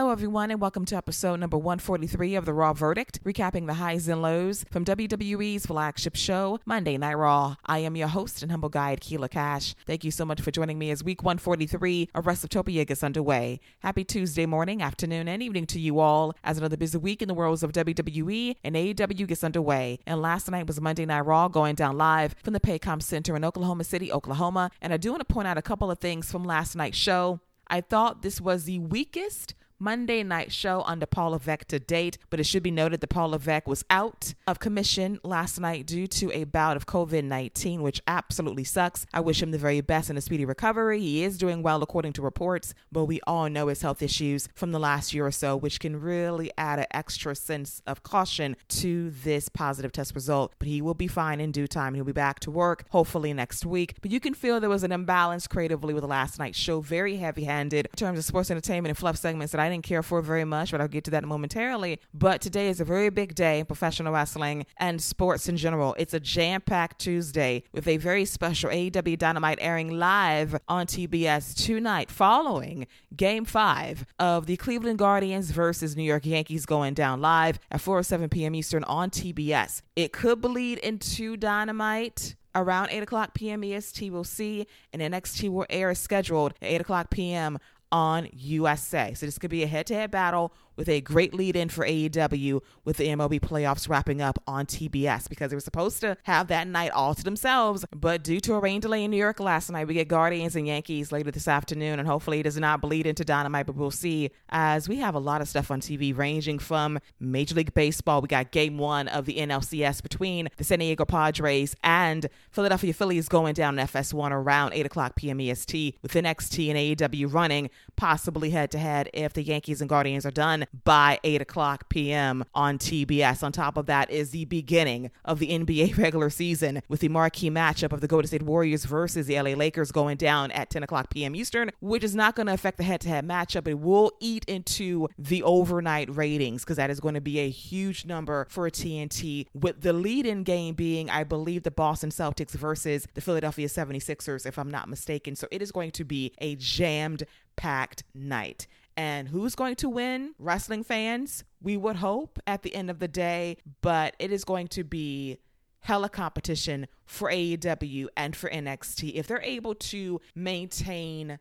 Hello, everyone, and welcome to episode number 143 of The Raw Verdict, recapping the highs and lows from WWE's flagship show, Monday Night Raw. I am your host and humble guide, Keila Cash. Thank you so much for joining me as week 143 of Wrestlesoaptopia gets underway. Happy Tuesday morning, afternoon, and evening to you all as another busy week in the worlds of WWE and AEW gets underway. And last night was Monday Night Raw going down live from the Paycom Center in Oklahoma City, Oklahoma. And I do want to point out a couple of things from last night's show. I thought this was the weakest Monday night show under Paul Levesque to date, but it should be noted that Paul Levesque was out of commission last night due to a bout of COVID-19, which absolutely sucks. I wish him the very best and a speedy recovery. He is doing well according to reports, but we all know his health issues from the last year or so, which can really add an extra sense of caution to this positive test result. But he will be fine in due time. He'll be back to work hopefully next week. But you can feel there was an imbalance creatively with last night's show, very heavy-handed in terms of sports entertainment and fluff segments that I didn't care for very much, but I'll get to that momentarily. But today is a very big day in professional wrestling and sports in general. It's a jam-packed Tuesday with a very special AEW Dynamite airing live on TBS tonight following Game 5 of the Cleveland Guardians versus New York Yankees going down live at 4:07 p.m. Eastern on TBS. It could bleed into Dynamite around 8 o'clock p.m. EST, we'll see, and NXT will air scheduled at 8 o'clock p.m. on USA. So this could be a head-to-head battle with a great lead-in for AEW with the MLB playoffs wrapping up on TBS, because they were supposed to have that night all to themselves. But due to a rain delay in New York last night, we get Guardians and Yankees later this afternoon, and hopefully it does not bleed into Dynamite, but we'll see, as we have a lot of stuff on TV ranging from Major League Baseball. We got Game 1 of the NLCS between the San Diego Padres and Philadelphia Phillies going down on FS1 around 8 o'clock p.m. EST, with NXT and AEW running possibly head-to-head if the Yankees and Guardians are done by 8 o'clock p.m. on TBS. On top of that is the beginning of the NBA regular season with the marquee matchup of the Golden State Warriors versus the LA Lakers going down at 10 o'clock p.m. Eastern, which is not going to affect the head-to-head matchup. It will eat into the overnight ratings, because that is going to be a huge number for TNT, with the lead-in game being, I believe, the Boston Celtics versus the Philadelphia 76ers, if I'm not mistaken. So it is going to be a jammed-packed night. And who's going to win? Wrestling fans, we would hope, at the end of the day, but it is going to be hella competition for AEW and for NXT. If they're able to maintain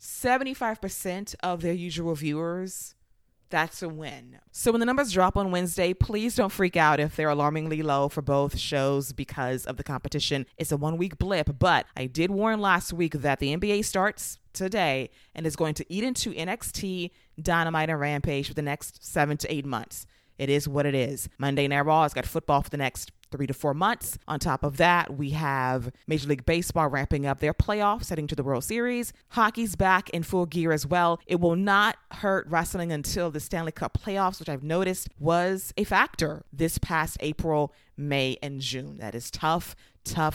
75% of their usual viewers, that's a win. So when the numbers drop on Wednesday, please don't freak out if they're alarmingly low for both shows because of the competition. It's a one-week blip, but I did warn last week that the NBA starts today and is going to eat into NXT, Dynamite, and Rampage for the next 7 to 8 months. It is what it is. Monday Night Raw has got football for the next 3 to 4 months. On top of that, we have Major League Baseball ramping up their playoffs, heading to the World Series. Hockey's back in full gear as well. It will not hurt wrestling until the Stanley Cup playoffs, which I've noticed was a factor this past April, May, and June. That is tough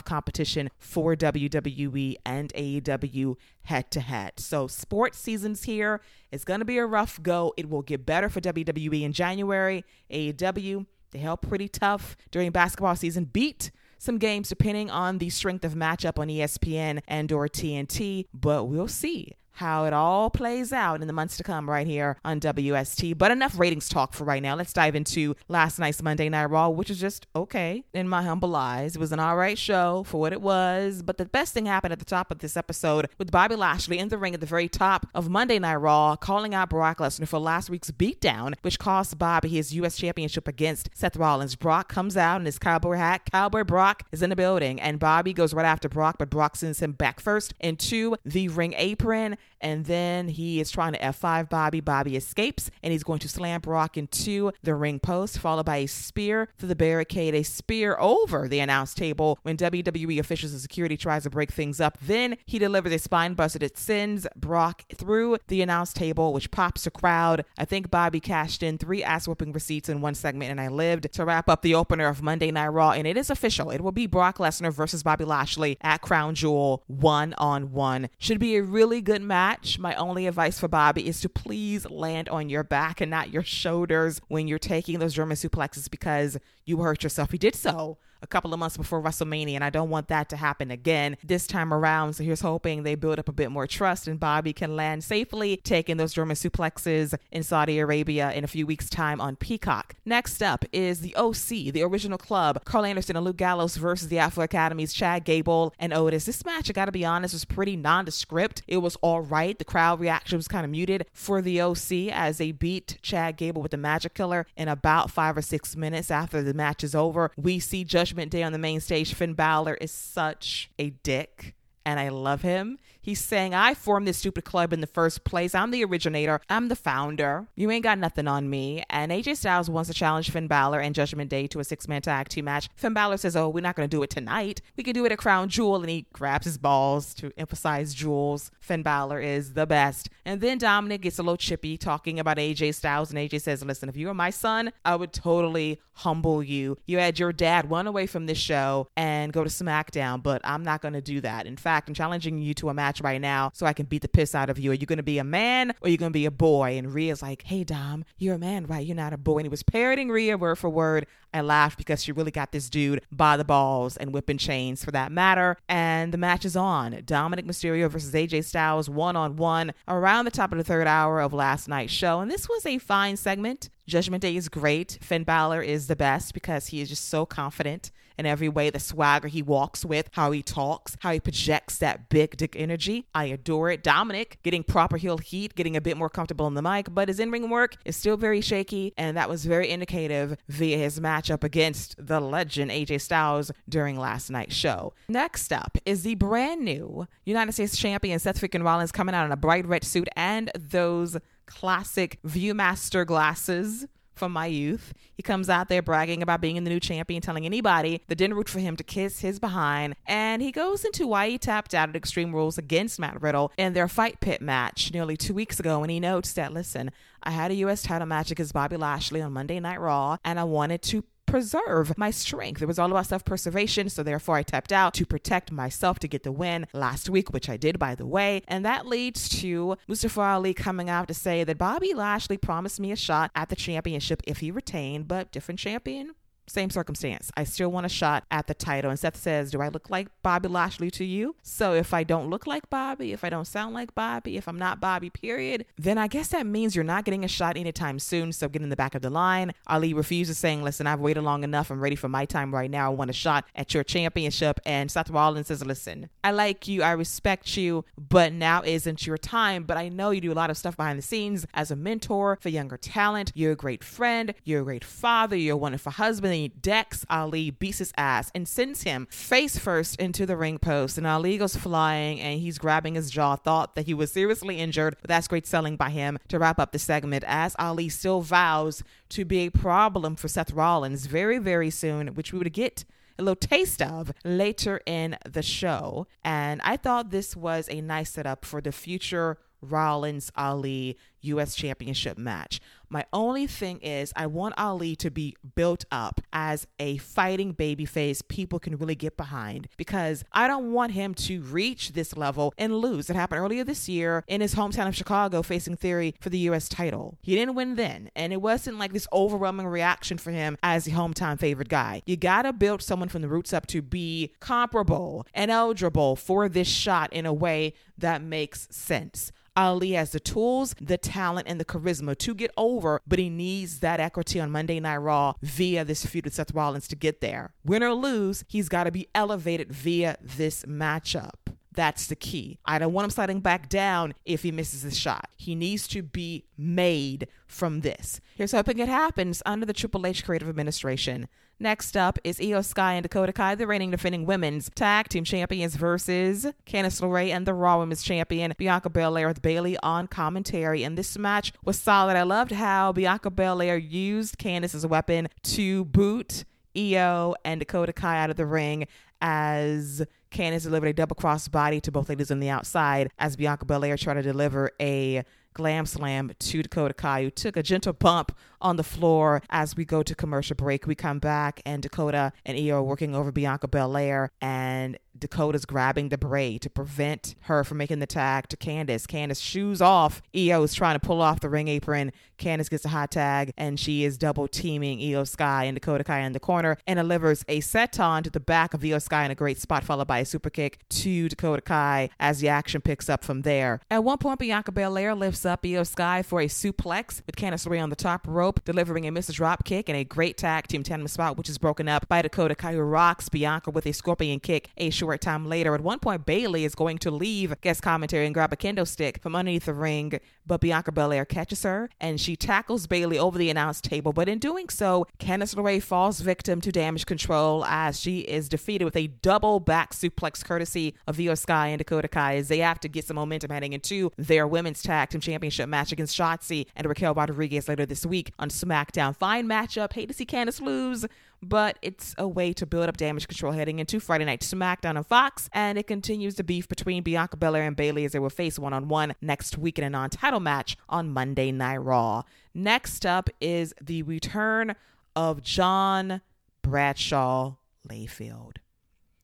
competition for WWE and AEW head-to-head. So sports season's here. It's going to be a rough go. It will get better for WWE in January. AEW, they held pretty tough during basketball season, beat some games depending on the strength of matchup on ESPN and or TNT, but we'll see how it all plays out in the months to come right here on WST. But enough ratings talk for right now. Let's dive into last night's Monday Night Raw, which is just okay in my humble eyes. It was an all right show for what it was, but the best thing happened at the top of this episode with Bobby Lashley in the ring at the very top of Monday Night Raw, calling out Brock Lesnar for last week's beatdown, which cost Bobby his U.S. championship against Seth Rollins. Brock comes out in his cowboy hat. Cowboy Brock is in the building, and Bobby goes right after Brock, but Brock sends him back first into the ring apron. And then he is trying to F5 Bobby. Bobby escapes, and he's going to slam Brock into the ring post, followed by a spear through the barricade, a spear over the announce table when WWE officials and security tries to break things up. Then he delivers a spine buster that sends Brock through the announce table, which pops the crowd. I think Bobby cashed in 3 ass-whooping receipts in one segment, and I lived to wrap up the opener of Monday Night Raw, and it is official. It will be Brock Lesnar versus Bobby Lashley at Crown Jewel 1-on-1. Should be a really good match. My only advice for Bobby is to please land on your back and not your shoulders when you're taking those German suplexes, because you hurt yourself. He did so a couple of months before WrestleMania, and I don't want that to happen again this time around. So here's hoping they build up a bit more trust and Bobby can land safely, taking those German suplexes in Saudi Arabia in a few weeks' time on Peacock. Next up is the OC, the original club, Carl Anderson and Luke Gallows versus the Alpha Academy's Chad Gable and Otis. This match, I gotta be honest, was pretty nondescript. It was all right. The crowd reaction was kind of muted for the OC as they beat Chad Gable with the Magic Killer in about 5 or 6 minutes after the match is over. We see Judgment Day on the main stage. Finn Balor is such a dick, and I love him. He's saying, I formed this stupid club in the first place. I'm the originator. I'm the founder. You ain't got nothing on me. And AJ Styles wants to challenge Finn Balor and Judgment Day to a 6-man tag team match. Finn Balor says, oh, we're not going to do it tonight. We can do it at Crown Jewel. And he grabs his balls to emphasize jewels. Finn Balor is the best. And then Dominik gets a little chippy talking about AJ Styles. And AJ says, listen, if you were my son, I would totally humble you. You had your dad run away from this show and go to SmackDown, but I'm not going to do that. In fact, I'm challenging you to a match right now so I can beat the piss out of you. Are you going to be a man or are you going to be a boy? And Rhea's like, hey, Dom, you're a man, right? You're not a boy. And he was parroting Rhea word for word. I laughed because she really got this dude by the balls and whipping chains for that matter. And the match is on. Dominik Mysterio versus AJ Styles 1-on-1 around the top of the third hour of last night's show. And this was a fine segment. Judgment Day is great. Finn Balor is the best because he is just so confident in every way, the swagger he walks with, how he talks, how he projects that big dick energy. I adore it. Dominik getting proper heel heat, getting a bit more comfortable in the mic, but his in-ring work is still very shaky, and that was very indicative via his matchup against the legend AJ Styles during last night's show. Next up is the brand new United States Champion Seth freaking Rollins coming out in a bright red suit and those classic Viewmaster glasses from my youth. He comes out there bragging about being in the new champion, telling anybody that didn't root for him to kiss his behind. And he goes into why he tapped out at Extreme Rules against Matt Riddle in their Fight Pit match nearly 2 weeks ago. And he notes that, listen, I had a U.S. title match against Bobby Lashley on Monday Night Raw, and I wanted to preserve my strength. It was all about self-preservation, so therefore I tapped out to protect myself to get the win last week, which I did, by the way. And that leads to Mustafa Ali coming out to say that Bobby Lashley promised me a shot at the championship if he retained, but different champion, same circumstance. I still want a shot at the title. And Seth says, do I look like Bobby Lashley to you? So if I don't look like Bobby, if I don't sound like Bobby, if I'm not Bobby, period, then I guess that means you're not getting a shot anytime soon. So get in the back of the line. Ali refuses, saying, listen, I've waited long enough. I'm ready for my time right now. I want a shot at your championship. And Seth Rollins says, listen, I like you. I respect you, but now isn't your time. But I know you do a lot of stuff behind the scenes as a mentor for younger talent. You're a great friend. You're a great father. You're a wonderful husband. Dex Ali beats his ass and sends him face first into the ring post, and Ali goes flying and he's grabbing his jaw. Thought that he was seriously injured, but that's great selling by him to wrap up the segment, as Ali still vows to be a problem for Seth Rollins very, very soon, which we would get a little taste of later in the show. And I thought this was a nice setup for the future Rollins Ali U.S. Championship match. My only thing is I want Ali to be built up as a fighting babyface people can really get behind, because I don't want him to reach this level and lose. It happened earlier this year in his hometown of Chicago, facing Theory for the U.S. title. He didn't win then, and it wasn't like this overwhelming reaction for him as the hometown favorite guy. You gotta build someone from the roots up to be comparable and eligible for this shot in a way that makes sense. Ali has the tools, the talent, and the charisma to get over, but he needs that equity on Monday Night Raw via this feud with Seth Rollins to get there. Win or lose, he's got to be elevated via this matchup. That's the key. I don't want him sliding back down if he misses the shot. He needs to be made from this. Here's hoping it happens under the Triple H Creative Administration. Next up is Iyo Sky and Dakota Kai, the reigning defending women's tag team champions, versus Candice LeRae and the Raw Women's Champion Bianca Belair, with Bayley on commentary. And this match was solid. I loved how Bianca Belair used Candice as a weapon to boot Iyo and Dakota Kai out of the ring, as Candice delivered a double cross body to both ladies on the outside as Bianca Belair tried to deliver a glam slam to Dakota Kai, who took a gentle bump on the floor. As we go to commercial break, we come back and Dakota and Iyo are working over Bianca Belair, and Dakota's grabbing the braid to prevent her from making the tag to Candice. Candice shoes off. Iyo is trying to pull off the ring apron. Candice gets a hot tag, and she is double teaming Iyo Sky and Dakota Kai in the corner and delivers a senton to the back of Iyo Sky in a great spot, followed by a super kick to Dakota Kai as the action picks up from there. At one point, Bianca Belair lifts up Iyo Sky for a suplex with Candice LeRae on the top rope, delivering a missed drop kick and a great tag team tandem spot, which is broken up by Dakota Kai, who rocks Bianca with a scorpion kick a short time later. At one point, Bayley is going to leave guest commentary and grab a kendo stick from underneath the ring, but Bianca Belair catches her and she tackles Bayley over the announce table. But in doing so, Candice LeRae falls victim to damage control as she is defeated with a double back suplex courtesy of Iyo Sky and Dakota Kai, as they have to get some momentum heading into their women's tag team championship match against Shotzi and Raquel Rodriguez later this week on SmackDown. Fine matchup. Hate to see Candice lose, but it's a way to build up damage control heading into Friday Night SmackDown on Fox, and it continues the beef between Bianca Belair and Bayley as they will face one-on-one next week in a non-title match on Monday Night Raw. Next up is the return of John Bradshaw Layfield.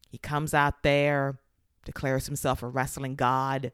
He comes out there, declares himself a wrestling god.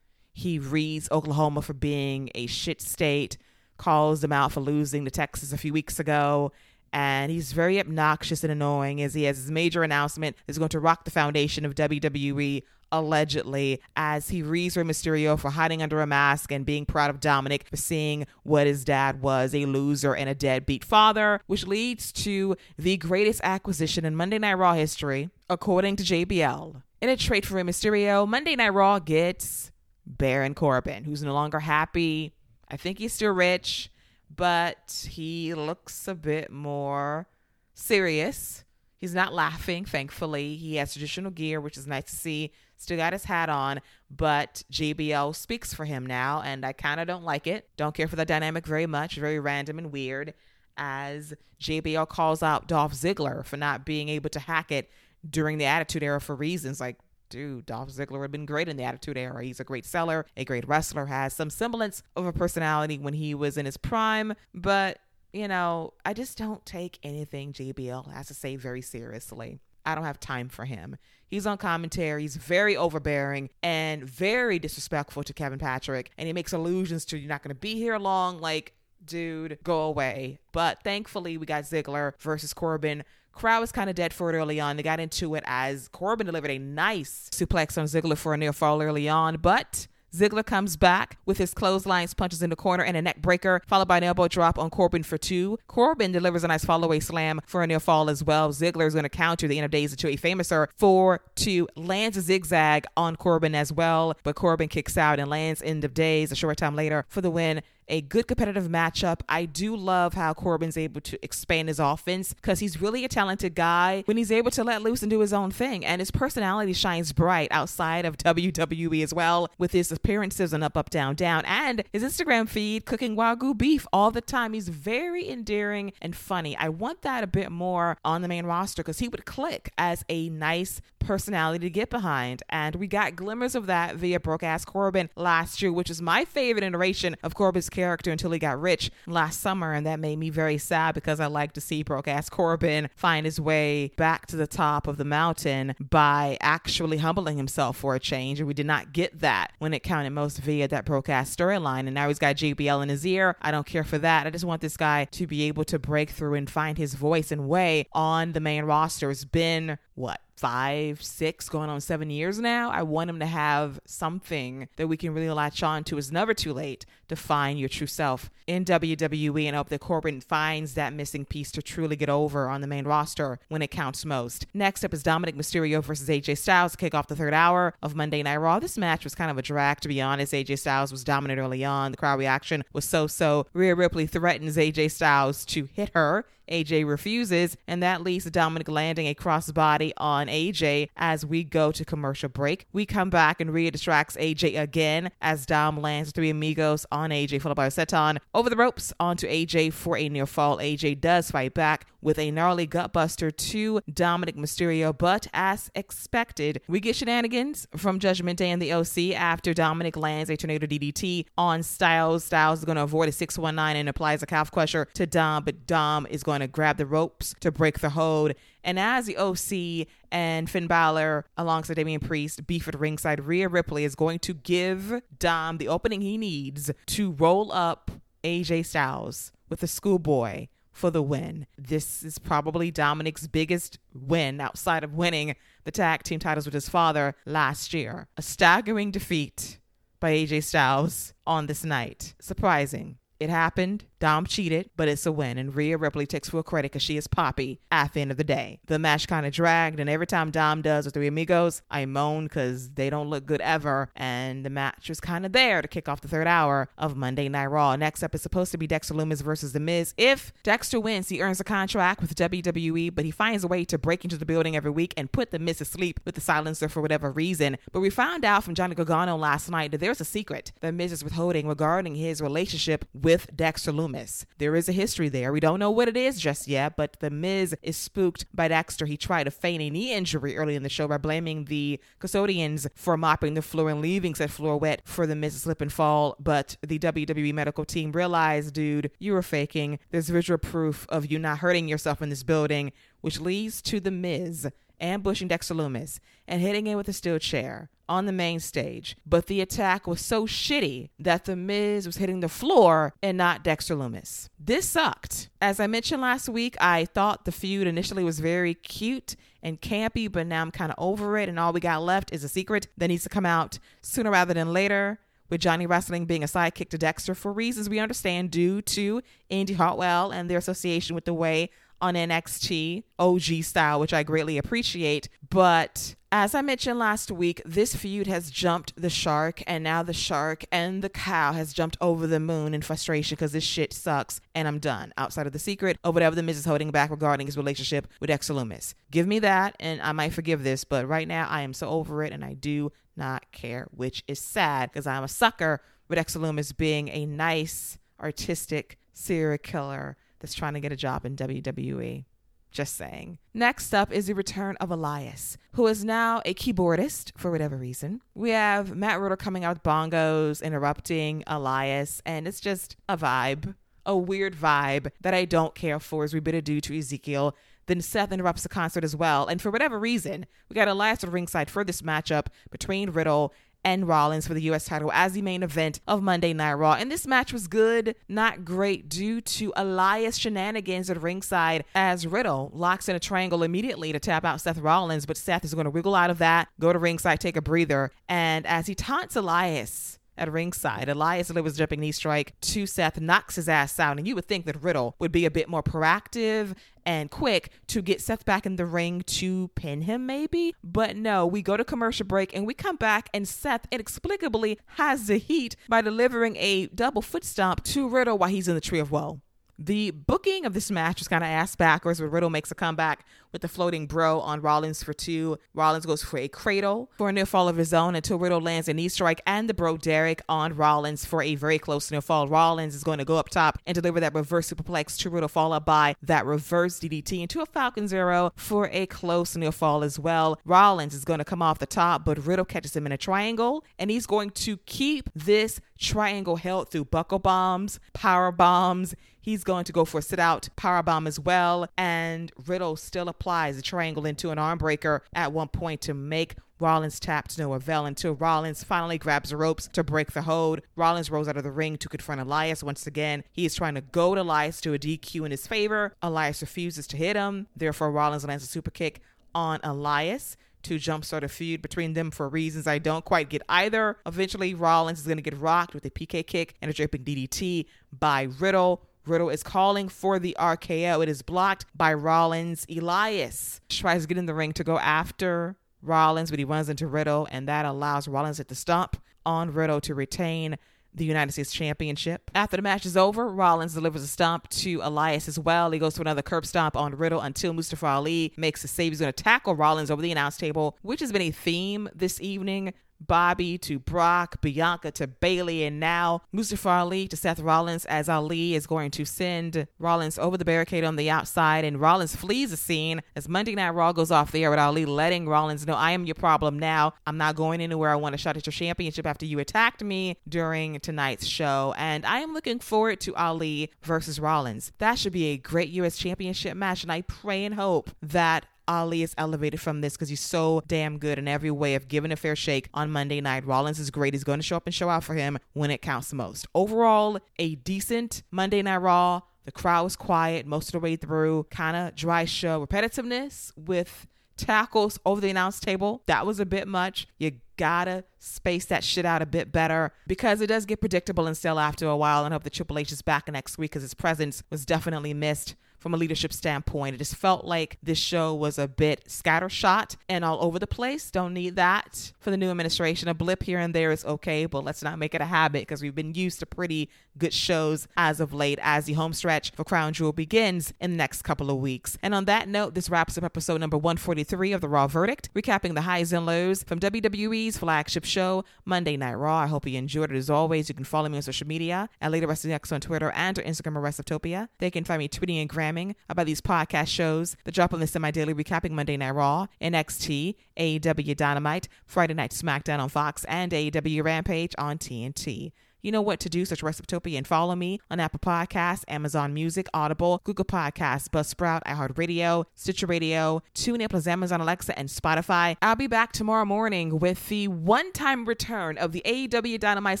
He reads Oklahoma for being a shit state, calls them out for losing to Texas a few weeks ago, and he's very obnoxious and annoying as he has his major announcement is going to rock the foundation of WWE, allegedly, as he reads Rey Mysterio for hiding under a mask and being proud of Dominik for seeing what his dad was, a loser and a deadbeat father, which leads to the greatest acquisition in Monday Night Raw history, according to JBL. In a trade for Rey Mysterio, Monday Night Raw gets Baron Corbin, who's no longer happy. I think he's still rich, but he looks a bit more serious. He's not laughing, thankfully. He has traditional gear, which is nice to see. Still got his hat on, but JBL speaks for him now, and I kind of don't like it. Don't care for the dynamic very much. Very random and weird, as JBL calls out Dolph Ziggler for not being able to hack it during the Attitude Era for reasons like, dude, Dolph Ziggler would have been great in the Attitude Era. He's a great seller, a great wrestler, has some semblance of a personality when he was in his prime. But, you know, I just don't take anything JBL has to say very seriously. I don't have time for him. He's on commentary. He's very overbearing and very disrespectful to Kevin Patrick. And he makes allusions to, you're not going to be here long. Like, dude, go away. But thankfully, we got Ziggler versus Corbin. Crowd was kind of dead for it early on. They got into it as Corbin delivered a nice suplex on Ziggler for a near fall early on, but Ziggler comes back with his clotheslines, punches in the corner, and a neck breaker, followed by an elbow drop on Corbin for two. Corbin delivers a nice follow-away slam for a near fall as well. Ziggler is going to counter the end of days into a famouser for two. Lands a zigzag on Corbin as well, but Corbin kicks out and lands end of days a short time later for the win. A good competitive matchup. I do love how Corbin's able to expand his offense because he's really a talented guy when he's able to let loose and do his own thing. And his personality shines bright outside of WWE as well, with his appearances on Up, Up, Down, Down and his Instagram feed cooking Wagyu beef all the time. He's very endearing and funny. I want that a bit more on the main roster because he would click as a nice personality to get behind. And we got glimmers of that via Broke Ass Corbin last year, which is my favorite iteration of Corbin's character until he got rich last summer, and that made me very sad because I like to see Broke Ass Corbin find his way back to the top of the mountain by actually humbling himself for a change, and we did not get that when it counted most via that Broke Ass storyline. And now he's got JBL in his ear. I don't care for that. I just want this guy to be able to break through and find his voice and way on the main roster. It's been what, 5, 6, going on 7 years now. I want him to have something that we can really latch on to. It's never too late to find your true self in WWE, and I hope that Corbin finds that missing piece to truly get over on the main roster when it counts most. Next up is Dominik Mysterio versus AJ Styles to kick off the third hour of Monday Night Raw. This match was kind of a drag, to be honest. AJ Styles was dominant early on. The crowd reaction was so-so. Rhea Ripley threatens AJ Styles to hit her. AJ refuses, and that leads to Dominik landing a crossbody on AJ as we go to commercial break. We come back and Rhea distracts AJ again as Dom lands three amigos on AJ, followed by a senton over the ropes onto AJ for a near fall. AJ does fight back with a gnarly gutbuster to Dominik Mysterio. But as expected, we get shenanigans from Judgment Day and the OC after Dominik lands a tornado DDT on Styles. Styles is going to avoid a 619 and applies a calf crusher to Dom, but Dom is going to grab the ropes to break the hold. And as the OC and Finn Balor, alongside Damian Priest, beef at ringside, Rhea Ripley is going to give Dom the opening he needs to roll up AJ Styles with a schoolboy for the win. This is probably Dominik's biggest win outside of winning the tag team titles with his father last year. A staggering defeat by AJ Styles on this night. Surprising. It happened. Dom cheated, but it's a win. And Rhea Ripley takes full credit because she is Poppy at the end of the day. The match kind of dragged. And every time Dom does with Three Amigos, I moan because they don't look good ever. And the match was kind of there to kick off the third hour of Monday Night Raw. Next up is supposed to be Dexter Lumis versus The Miz. If Dexter wins, he earns a contract with WWE, but he finds a way to break into the building every week and put The Miz to sleep with the silencer for whatever reason. But we found out from Johnny Gargano last night that there's a secret that Miz is withholding regarding his relationship with Dexter Lumis. There is a history there. We don't know what it is just yet, but The Miz is spooked by Dexter. He tried to feign a knee injury early in the show by blaming the custodians for mopping the floor and leaving said floor wet for The Miz to slip and fall, but the WWE medical team realized, dude, you were faking. There's visual proof of you not hurting yourself in this building, which leads to The Miz ambushing Dexter Lumis and hitting him with a steel chair on the main stage. But the attack was so shitty that The Miz was hitting the floor and not Dexter Lumis. This sucked. As I mentioned last week, I thought the feud initially was very cute and campy, but now I'm kind of over it, and all we got left is a secret that needs to come out sooner rather than later, with Johnny Wrestling being a sidekick to Dexter for reasons we understand due to Indy Hartwell and their association with the way on NXT OG style, which I greatly appreciate. But as I mentioned last week, this feud has jumped the shark, and now the shark and the cow has jumped over the moon in frustration because this shit sucks and I'm done. Outside of the secret or whatever The Miz is holding back regarding his relationship with Dexter Lumis. Give me that and I might forgive this, but right now I am so over it and I do not care, which is sad because I'm a sucker with Dexter Lumis being a nice, artistic serial killer that's trying to get a job in WWE. Just saying. Next up is the return of Elias, who is now a keyboardist for whatever reason. We have Matt Riddle coming out with bongos, interrupting Elias, and it's just a vibe, a weird vibe that I don't care for as we bid adieu to Ezekiel. Then Seth interrupts the concert as well. And for whatever reason, we got Elias at ringside for this matchup between Riddle and Rollins for the U.S. title as the main event of Monday Night Raw. And this match was good, not great, due to Elias shenanigans at ringside as Riddle locks in a triangle immediately to tap out Seth Rollins, but Seth is going to wiggle out of that, go to ringside, take a breather. And as he taunts Elias at ringside, Elias delivers a jumping knee strike to Seth, knocks his ass out, and you would think that Riddle would be a bit more proactive and quick to get Seth back in the ring to pin him maybe, but no, we go to commercial break and we come back and Seth inexplicably has the heat by delivering a double foot stomp to Riddle while he's in the Tree of Woe. The booking of this match was kind of ass backwards, but Riddle makes a comeback with the floating bro on Rollins for two. Rollins goes for a cradle for a near fall of his own until Riddle lands a knee strike and the bro Derek on Rollins for a very close near fall. Rollins is going to go up top and deliver that reverse superplex to Riddle, followed by that reverse DDT into a Falcon Zero for a close near fall as well. Rollins is going to come off the top, but Riddle catches him in a triangle, and he's going to keep this triangle held through buckle bombs, power bombs. He's going to go for a sit-out powerbomb as well. And Riddle still applies a triangle into an arm breaker at one point to make Rollins tap to no avail until Rollins finally grabs the ropes to break the hold. Rollins rolls out of the ring to confront Elias once again. He is trying to goad Elias to a DQ in his favor. Elias refuses to hit him. Therefore, Rollins lands a super kick on Elias to jumpstart a feud between them for reasons I don't quite get either. Eventually, Rollins is going to get rocked with a PK kick and a draping DDT by Riddle. Riddle is calling for the RKO. It is blocked by Rollins. Elias tries to get in the ring to go after Rollins, but he runs into Riddle, and that allows Rollins at the stomp on Riddle to retain the United States Championship. After the match is over, Rollins delivers a stomp to Elias as well. He goes to another curb stomp on Riddle until Mustafa Ali makes the save. He's going to tackle Rollins over the announce table, which has been a theme this evening. Bobby to Brock, Bianca to Bayley, and now Mustafa Ali to Seth Rollins, as Ali is going to send Rollins over the barricade on the outside, and Rollins flees the scene as Monday Night Raw goes off the air with Ali letting Rollins know, I am your problem now. I'm not going anywhere. I want a shot at your championship after you attacked me during tonight's show. And I am looking forward to Ali versus Rollins. That should be a great U.S. championship match, and I pray and hope that Ali is elevated from this, because he's so damn good in every way of giving a fair shake on Monday night. Rollins is great. He's going to show up and show out for him when it counts most. Overall, a decent Monday Night Raw. The crowd was quiet most of the way through. Kind of dry show. Repetitiveness with tackles over the announce table. That was a bit much. You gotta space that shit out a bit better, because it does get predictable and stale after a while. And I hope that Triple H is back next week, because his presence was definitely missed. From a leadership standpoint, it just felt like this show was a bit scattershot and all over the place. Don't need that for the new administration. A blip here and there is okay, but let's not make it a habit, because we've been used to pretty good shows as of late, as the home stretch for Crown Jewel begins in the next couple of weeks. And on that note, this wraps up episode number 143 of The Raw Verdict, recapping the highs and lows from WWE's flagship show, Monday Night Raw. I hope you enjoyed it. As always, you can follow me on social media at LaterWrestlingX on Twitter and or Instagram at Wrestlesoaptopia. They can find me tweeting and about these podcast shows, the drop on the semi-daily recapping Monday Night Raw, NXT, AEW Dynamite, Friday Night SmackDown on Fox, and AEW Rampage on TNT. You know what to do. Search Wrestlesoaptopia and follow me on Apple Podcasts, Amazon Music, Audible, Google Podcasts, Buzzsprout, iHeartRadio, Stitcher Radio, TuneIn, plus Amazon Alexa, and Spotify. I'll be back tomorrow morning with the one-time return of the AEW Dynamite /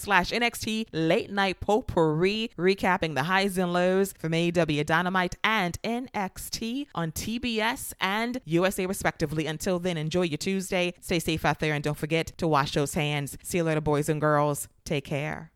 NXT Late Night Potpourri, recapping the highs and lows from AEW Dynamite and NXT on TBS and USA, respectively. Until then, enjoy your Tuesday. Stay safe out there, and don't forget to wash those hands. See you later, boys and girls. Take care.